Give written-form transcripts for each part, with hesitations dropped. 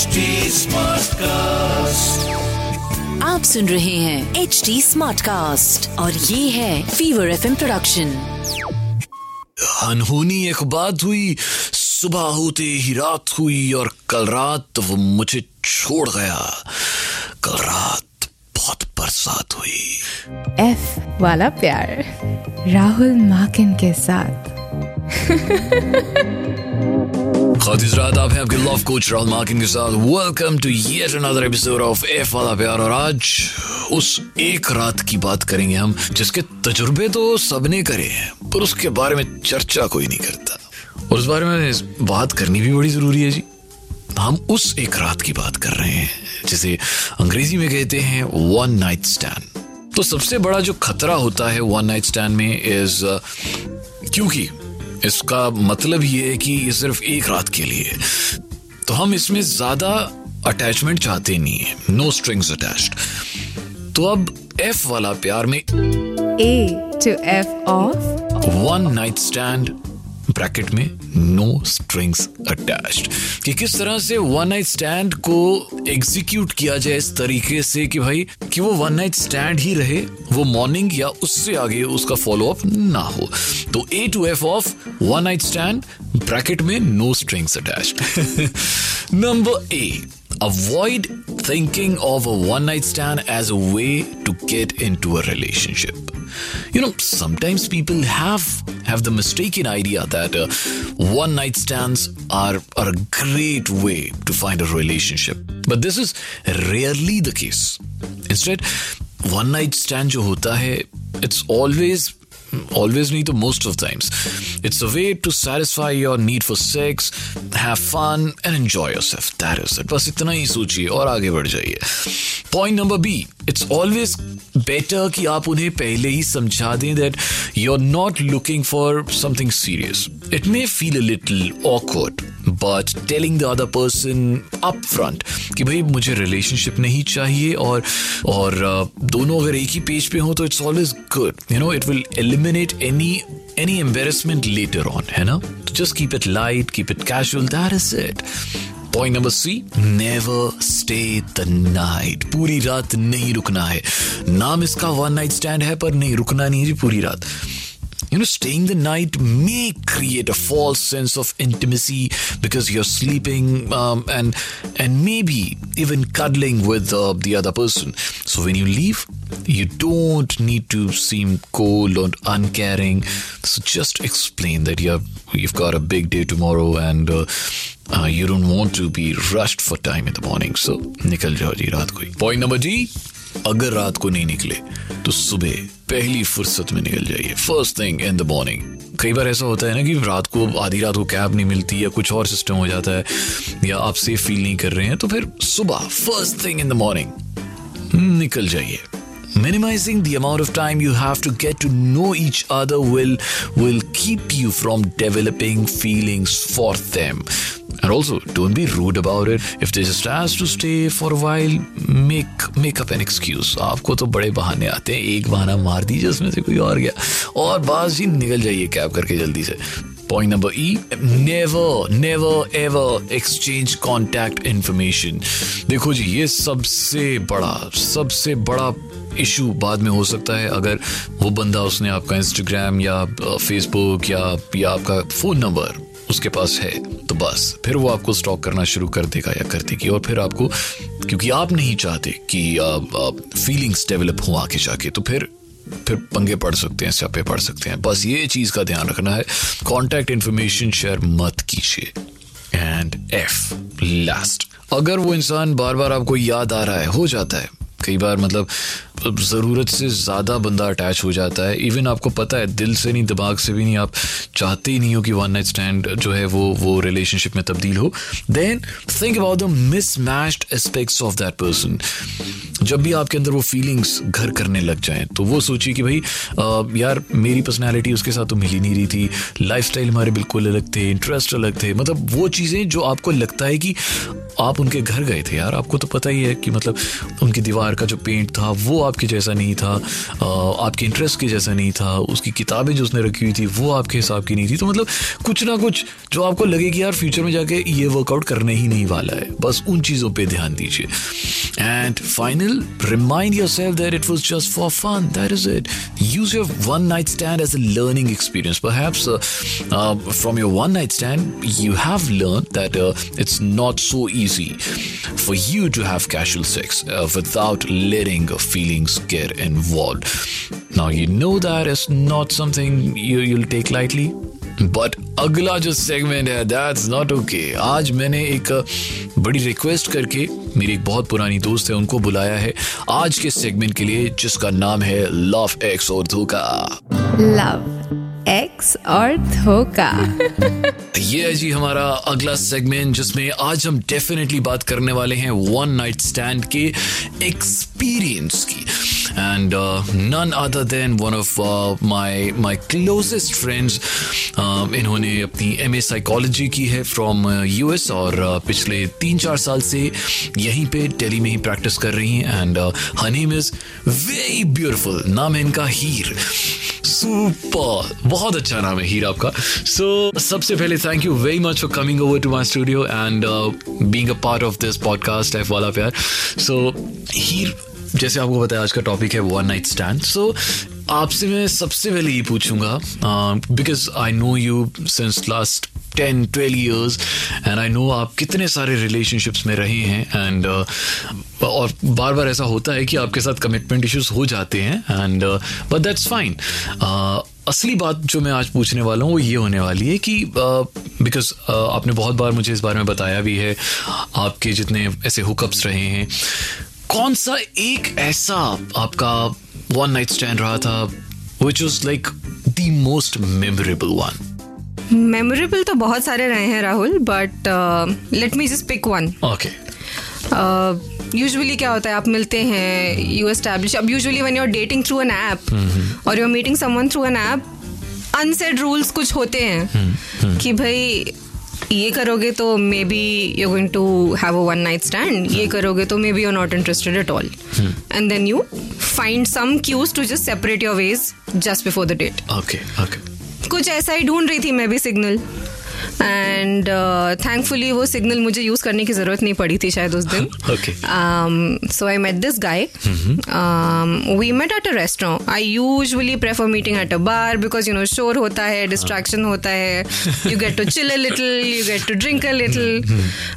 HD Smartcast। आप सुन रहे हैं HD Smartcast और ये है Fever FM Production। अनहोनी एक बात हुई, सुबह होते ही रात हुई और कल रात वो मुझे छोड़ गया। कल रात बहुत बरसात हुई। एफ वाला प्यार राहुल माकिन के साथ। रात आप हैं आपके लव कोच राहुल माकिन के साथ। Welcome to yet another episode of F वाला प्यार। और आज उस एक रात की बात करेंगे हम, जिसके तजुर्बे तो सबने करे हैं पर उसके बारे में चर्चा कोई नहीं करता, और उस बारे में बात करनी भी बड़ी जरूरी है जी। हम उस एक रात की बात कर रहे हैं जिसे अंग्रेजी में कहते हैं वन नाइट स्टैंड। तो सबसे बड़ा जो खतरा होता है वन नाइट स्टैंड में इज, क्योंकि इसका मतलब ये है कि ये सिर्फ एक रात के लिए, तो हम इसमें ज्यादा अटैचमेंट चाहते नहीं है, नो स्ट्रिंग्स अटैच्ड। तो अब एफ वाला प्यार में A to F of one night stand bracket में नो स्ट्रिंग्स अटैच्ड, कि किस तरह से वन नाइट स्टैंड को एग्जीक्यूट किया जाए इस तरीके से कि भाई कि वो वन नाइट स्टैंड ही रहे, वो मॉर्निंग या उससे आगे उसका फॉलो अप ना हो। तो A to F of one night stand bracket में no strings attached. Number A, avoid thinking of a one night stand as a way to get into a relationship. You know, sometimes people have the mistaken idea that one night stands are a great way to find a relationship, but this is rarely the case. Instead, one night stand जो होता है, it's always नहीं तो most of times, it's a way to satisfy your need for sex, have fun and enjoy yourself. That is it. बस इतना ही सोचिए और आगे बढ़ जाइए। Point number B, it's always better कि आप उन्हें पहले ही समझा दें that you're not looking for something serious. It may feel a little awkward, but telling the other person upfront कि भाई मुझे relationship नहीं चाहिए और दोनों अगर एक ही पेज पे हो तो it's always good. You know, it will eliminate any embarrassment later on, है ना? Just keep it light, keep it casual. That is it. Point number C, never stay the night. पूरी रात नहीं रुकना है। नाम इसका वन नाइट स्टैंड है पर नहीं रुकना नहीं है पूरी रात। You know, staying the night may create a false sense of intimacy because you're sleeping and maybe even cuddling with the other person. So when you leave, you don't need to seem cold or uncaring. So just explain that you've got a big day tomorrow and you don't want to be rushed for time in the morning. So निकल जाओ जी रात को। Point number D, अगर रात को नहीं निकले तो सुबह पहली फुर्सत में निकल जाइए, first thing in the morning. कई बार ऐसा होता है ना कि रात को, आधी रात को कैब नहीं मिलती या कुछ और सिस्टम हो जाता है या आप सेफ फील नहीं कर रहे हैं, तो फिर सुबह first thing in the morning निकल जाइए। Minimizing the amount of time you have to get to know each other will keep you from developing feelings for them. And also, don't be rude about it. If they just ask to stay for a while, make up an excuse. आपको तो बड़े बहाने आते हैं, एक बहाना मार दीजिए उसमें से कोई और गया और बस जी निकल जाइए कैब करके जल्दी से। Point number E, never ever exchange contact information. देखो जी, ये सबसे बड़ा इशू बाद में हो सकता है अगर वो बंदा, उसने आपका इंस्टाग्राम या फेसबुक या आपका फोन नंबर उसके पास है, तो बस फिर वो आपको स्टॉक करना शुरू कर देगा या कर देगी, और फिर आपको, क्योंकि आप नहीं चाहते कि फीलिंग्स डेवलप हों आके जाके, तो फिर पंगे पड़ सकते हैं, स्यापे पड़ सकते हैं। बस ये चीज़ का ध्यान रखना है, कॉन्टैक्ट इन्फॉर्मेशन शेयर मत कीजिए। एंड एफ लास्ट, अगर वो इंसान बार बार आपको याद आ रहा है, हो जाता है कई बार, मतलब ज़रूरत से ज़्यादा बंदा अटैच हो जाता है, इवन आपको पता है दिल से नहीं दिमाग से भी नहीं, आप चाहते ही नहीं हो कि वन नाइट स्टैंड जो है वो रिलेशनशिप में तब्दील हो, then think about the mismatched aspects of that person. जब भी आपके अंदर वो फीलिंग्स घर करने लग जाएं तो वो सोचिए कि भाई यार मेरी पर्सनैलिटी उसके साथ तो मिल ही नहीं रही थी, लाइफ स्टाइल हमारे बिल्कुल अलग थे, इंटरेस्ट अलग थे, मतलब वो चीज़ें जो आपको लगता है कि आप उनके घर गए थे यार, आपको तो पता ही है कि मतलब उनकी दीवार का जो पेंट था वो आपके जैसा नहीं था, आपके इंटरेस्ट के जैसा नहीं था, उसकी किताबें जो उसने रखी हुई थी वो आपके हिसाब की नहीं थी। तो मतलब कुछ ना कुछ जो आपको लगे कि यार फ्यूचर में जाके ये वर्कआउट करने ही नहीं वाला है, बस उन चीज़ों पे ध्यान दीजिए। And final, remind yourself that it was just for fun, that is it. Use your one night stand as a learning experience. Perhaps from your one night stand you have learn that it's not so easy for you to have casual sex without letting feelings get involved. Now you know that it's not something you'll take lightly. But अगला जो segment है that's not okay. आज मैंने एक बड़ी request करके मेरी एक बहुत पुरानी दोस्त है उनको बुलाया है आज के सेगमेंट के लिए, जिसका नाम है लव एक्स और धोखा। लव एक्स और धोखा ये है जी हमारा अगला सेगमेंट, जिसमें आज हम डेफिनेटली बात करने वाले हैं वन नाइट स्टैंड के एक्सपीरियंस की। and none other than one of my closest friends, इन्होंने अपनी MA साइकोलॉजी की है फ्रॉम US और पिछले 3-4 साल से यहीं पे दिल्ली में ही प्रैक्टिस कर रही हैं। And her name is very beautiful, नाम है इनका हीर। सुपर, बहुत अच्छा नाम है हीर आपका। सो सबसे पहले thank you very much for coming over to my studio and being a part of this podcast F वाला प्यार। सो हीर, जैसे आपको बताया आज का टॉपिक है वन नाइट स्टैंड। सो आपसे मैं सबसे पहले ये पूछूंगा, because I know you since last 10-12 years and I know आप कितने सारे relationships में रहे हैं and और बार बार ऐसा होता है कि आपके साथ commitment issues हो जाते हैं and but that's fine। असली बात जो मैं आज पूछने वाला हूँ वो ये होने वाली है कि because आपने बहुत बार मुझे इस बारे में बताया भी है, आपके जितने ऐसे hookups रहे हैं, कौन सा एक ऐसा आपका one night stand रहा था which was like the most memorable one? Memorable तो बहुत सारे रहे हैं Rahul, but let me just pick one. Okay, usually क्या होता है, आप मिलते हैं, यू एस्टैब्लिश, अब usually when you are dating through an app और you are meeting someone through an app, unsaid rules कुछ होते हैं कि भाई ये करोगे तो maybe you going to have a one night stand, ये करोगे तो maybe you are not interested at all, and then you find some cues to just separate your ways just before the date. Okay okay, कुछ ऐसा ही ढूंढ रही थी मैं भी सिग्नल, एंड थैंकफुली वो सिग्नल मुझे यूज़ करने की ज़रूरत नहीं पड़ी थी शायद उस दिन। So I met this guy, we met at a restaurant. I usually prefer meeting at a bar because you know शोर होता है, डिस्ट्रैक्शन होता है, you get to chill a little, you get to drink a little,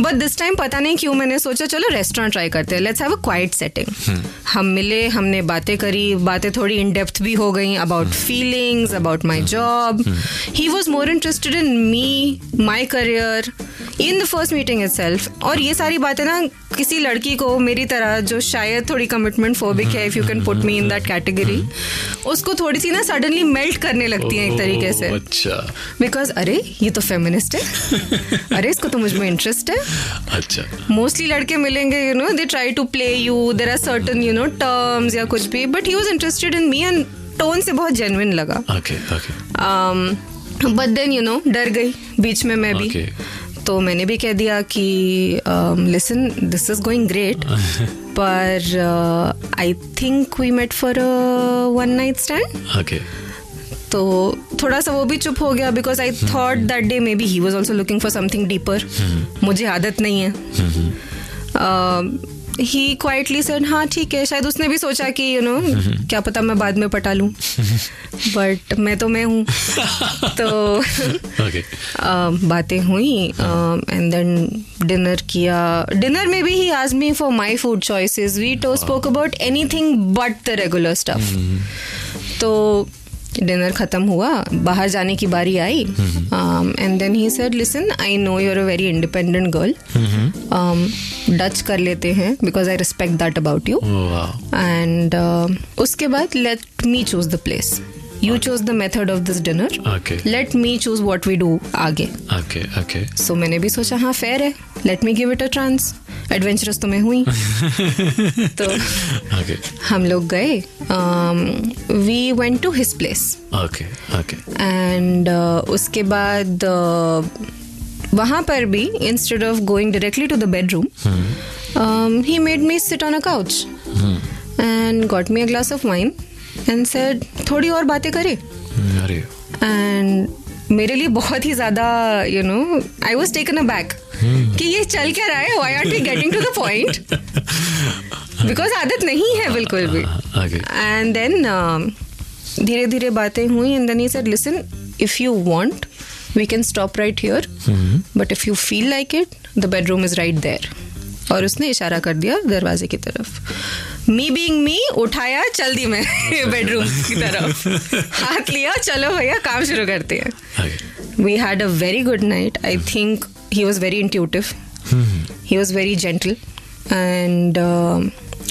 but this time पता नहीं क्यों मैंने सोचा चलो रेस्टोरेंट ट्राई करते हैं, let's have a quiet setting. हम मिले, हमने बातें करी, बातें थोड़ी इन डेप्थ भी हो गई about feelings, about my job. He was more interested in me, my career in the first meeting itself। और ये सारी बातें ना किसी लड़की को मेरी तरह जो शायद थोड़ी कमिटमेंट फोबिक है, if you can put me in that category, उसको थोड़ी सी ना सडनली मेल्ट करने लगती है एक तरीके से। अच्छा, बिकॉज अरे ये तो फेमिनिस्ट है, अरे इसको तो मुझ में इंटरेस्ट है। अच्छा, मोस्टली लड़के मिलेंगे you know they try to play you, there are certain you know terms या कुछ भी, but he was interested in me and tone से बहुत जेन्युइन लगा। बट देन यू नो डर गई बीच में मैं भी, तो मैंने भी कह दिया कि listen this is going great, पर I think we met for one night stand. तो थोड़ा सा वो भी चुप हो गया because I thought that they maybe he was also looking for something deeper, मुझे आदत नहीं है। ही क्वाइटली सेड हाँ ठीक है, शायद उसने भी सोचा कि यू नो क्या पता मैं बाद में पटा लूँ, बट मैं तो मैं हूँ। तो बातें हुई एंड देन डिनर किया। डिनर में भी he asked me for my food choices, we spoke about anything but the regular stuff. तो डिनर ख़त्म हुआ, बाहर जाने की बारी आई, and then he said listen I know you are a very independent girl, Dutch कर लेते हैं because I respect that about you, and उसके बाद let me choose the place, you choose the method of this dinner, let me choose what we do आगे। So मैंने भी सोचा हाँ फेयर है, let me give it a chance, adventurous तो मैं हुई। तो हम लोग गए, we went to his place, and उसके बाद वहाँ पर भी instead of going directly to the bedroom he made me sit on a couch and got me a glass of wine and said थोड़ी और बातें करें. एंड मेरे लिए बहुत ही ज्यादा you know I was taken aback कि ये चल क्या रहा है, why are we getting to the point, because आदत नहीं है बिल्कुल भी. एंड देन धीरे धीरे बातें हुई and then he said listen, if you want we can stop right here, but if you feel like it the bedroom is right there. और उसने इशारा कर दिया दरवाजे की तरफ. मी बीइंग मी, उठाया, चल दी मैं बेडरूम की तरफ, हाथ लिया, चलो भैया काम शुरू करते हैं. We had a very good night. I think he was very intuitive, he was very gentle and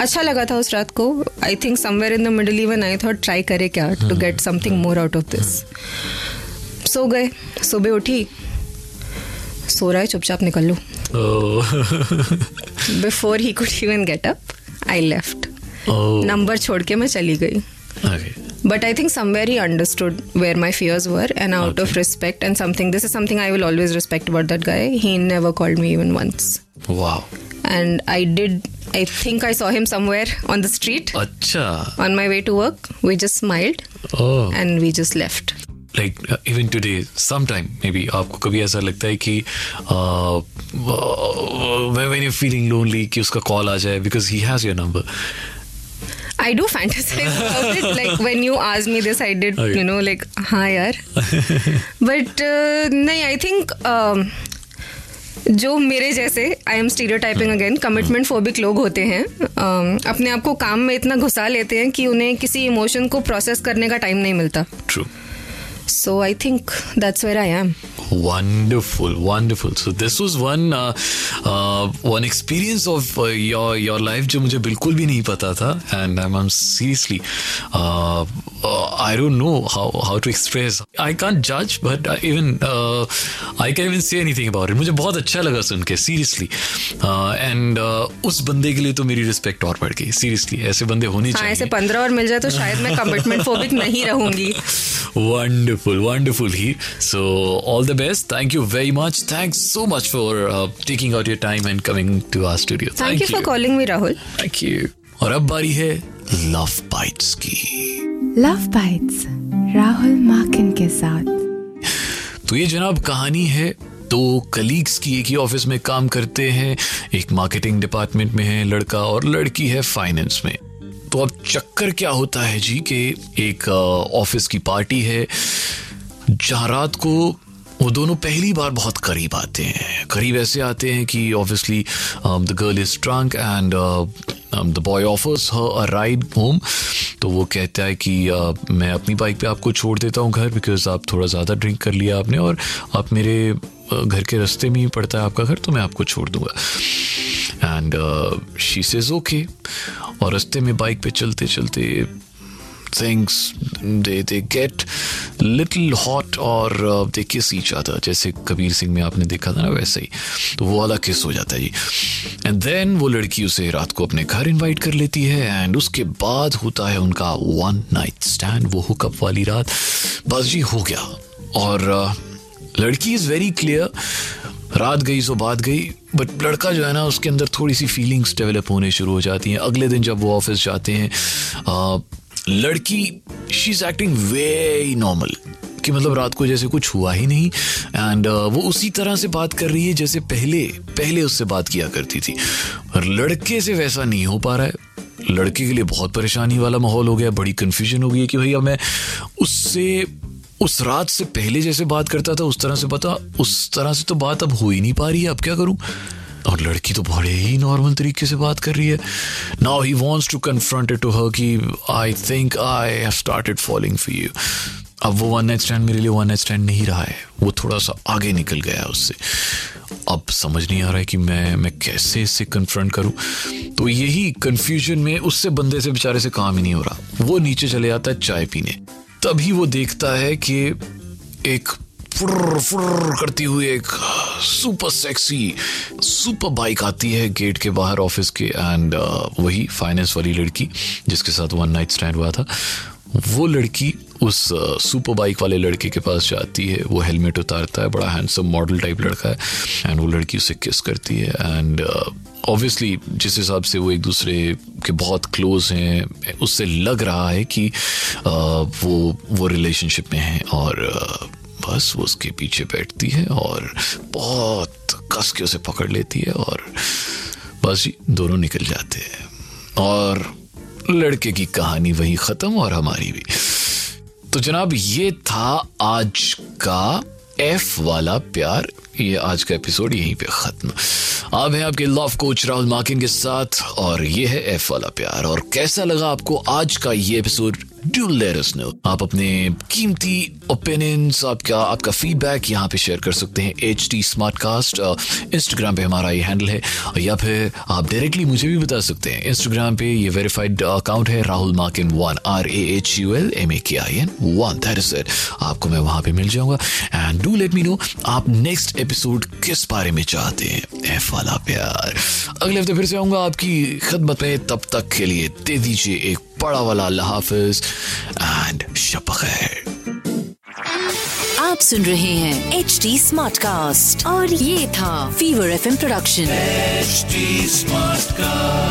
अच्छा लगा था उस रात को. I think somewhere in the middle even I thought try करे क्या to get something more out of this. सो गए, सुबह उठी, सो रहा है, चुपचाप निकल लो. Before he could even get up I left. Number छोड़ के मैं चली गई. But I think somewhere he understood where my fears were, and out of respect and something, this is something I will always respect about that guy. He never called me even once. Wow. And I think I saw him somewhere on the street. Achha. On my way to work, we just smiled. Oh. And we just left. Like even today, sometime maybe आपको कभी ऐसा लगता है कि when you're feeling lonely कि उसका call आ जाए because he has your number. I do fantasize about it. Like when you asked me this, I did, okay. You know, like, हाँ यार. But नहीं, I think जो मेरे जैसे, I am stereotyping again, commitment phobic लोग होते हैं, अपने आप को काम में इतना घुसा लेते हैं कि उन्हें किसी इमोशन को प्रोसेस करने का टाइम नहीं मिलता. True. So I think that's where I am. Wonderful, wonderful. So this was one experience of your life जो मुझे बिल्कुल भी नहीं पता था. And I'm seriously, I don't know how to express. I can't judge, but I can't even say anything about it. मुझे बहुत अच्छा लगा सुन के, seriously. And उस बंदे के लिए तो मेरी respect और बढ़ गई. Seriously, ऐसे बंदे होने चाहिए. हाँ, ऐसे 15 और मिल जाए तो शायद मैं commitment phobic नहीं रहूँगी. Wonderful, wonderful here. So all the best. Thank you very much. Thanks so much for taking out your time and coming to our studio. Thank you for calling me, Rahul. Thank you. और अब बारी है Love Bites की. Love Bites, Rahul Makin के साथ. तो ये जनाब कहानी है दो कलीग्स की. एक ही ऑफिस में काम करते हैं, एक मार्केटिंग डिपार्टमेंट में है लड़का और लड़की है फाइनेंस में. तो अब चक्कर क्या होता है जी कि एक ऑफिस की पार्टी है जहाँ रात को वो दोनों पहली बार बहुत करीब आते हैं. करीब ऐसे आते हैं कि obviously the girl is drunk and the boy offers her a ride home. तो वो कहता है कि मैं अपनी बाइक पे आपको छोड़ देता हूँ घर, बिकॉज आप थोड़ा ज़्यादा ड्रिंक कर लिया आपने और आप मेरे घर के रास्ते में ही पड़ता है आपका घर, तो मैं आपको छोड़ दूँगा. And she says okay. और रास्ते में बाइक पे चलते चलते things they get little hot और they kiss each other. जैसे कबीर सिंह में आपने देखा था ना, वैसे ही तो वो वाला किस हो जाता है जी. And then वो लड़की उसे रात को अपने घर invite कर लेती है and उसके बाद होता है उनका one night stand. वो hookup वाली रात बस जी हो गया. और लड़की is very clear, रात गई सो बात गई. बट लड़का जो है ना, उसके अंदर थोड़ी सी फीलिंग्स डेवलप होने शुरू हो जाती हैं. अगले दिन जब वो ऑफिस जाते हैं, लड़की she is acting very normal कि मतलब रात को जैसे कुछ हुआ ही नहीं. एंड वो उसी तरह से बात कर रही है जैसे पहले उससे बात किया करती थी. और लड़के से वैसा नहीं हो पा रहा है. लड़के के लिए बहुत परेशानी वाला माहौल हो गया. बड़ी कन्फ्यूजन हो गई कि भैया मैं उससे उस रात से पहले जैसे बात करता था उस तरह से तो बात अब हो ही नहीं पा रही है. अब क्या करूं? और लड़की तो बड़े ही नॉर्मल तरीके से बात कर रही है. Now he wants to confront it to her कि I think I have started falling for you. अब वो वन नाइट स्टैंड मेरे लिए वन नाइट स्टैंड नहीं रहा है, वो थोड़ा सा आगे निकल गया उससे. अब समझ नहीं आ रहा है कि मैं कैसे इससे कन्फ्रंट करूं. तो यही कन्फ्यूजन में उससे बंदे से बेचारे से काम ही नहीं हो रहा. वो नीचे चले जाता है चाय पीने. तभी वो देखता है कि एक फुर्र फुर्र करती हुई एक सुपर सेक्सी सुपर बाइक आती है गेट के बाहर ऑफिस के. एंड वही फाइनेंस वाली लड़की जिसके साथ वन नाइट स्टैंड हुआ था, वो लड़की उस सुपर बाइक वाले लड़के के पास जाती है, वो हेलमेट उतारता है, बड़ा हैंडसम मॉडल टाइप लड़का है, एंड वो लड़की उसे किस करती है. एंड ऑब्वियसली जिस हिसाब से वो एक दूसरे के बहुत क्लोज हैं, उससे लग रहा है कि वो रिलेशनशिप में हैं, और बस वो उसके पीछे बैठती है और बहुत कस के उसे पकड़ लेती है, और बस जी दोनों निकल जाते हैं. और लड़के की कहानी वहीं ख़त्म और हमारी भी. तो जनाब ये था आज का एफ वाला प्यार. ये आज का एपिसोड यहीं पे ख़त्म. आप हैं आपके लव कोच राहुल माकिन के साथ, और ये है एफ वाला प्यार. और कैसा लगा आपको आज का ये episode, do let us know. आप अपने कीमती ओपिनियंस, आपका फीडबैक यहाँ पे शेयर कर सकते हैं. HD Smartcast इंस्टाग्राम पे हमारा ये हैंडल है, या फिर आप डायरेक्टली मुझे भी बता सकते हैं. इंस्टाग्राम पे ये वेरीफाइड अकाउंट है, Rahul Makin 1, RAHUL MAKIN 1. That is it. आपको मैं वहाँ पे मिल जाऊंगा. And do let me know आप नेक्स्ट एपिसोड किस बारे में चाहते हैं. एफ वाला प्यार. अगले हफ्ते फिर से आऊंगा आपकी खिदमत में. तब तक के लिए दे दीजिए एक बड़ा वाला अल्लाह हाफिज एंड शब खैर. आप सुन रहे हैं HD Smartcast और ये था Fever FM Production HD Smartcast.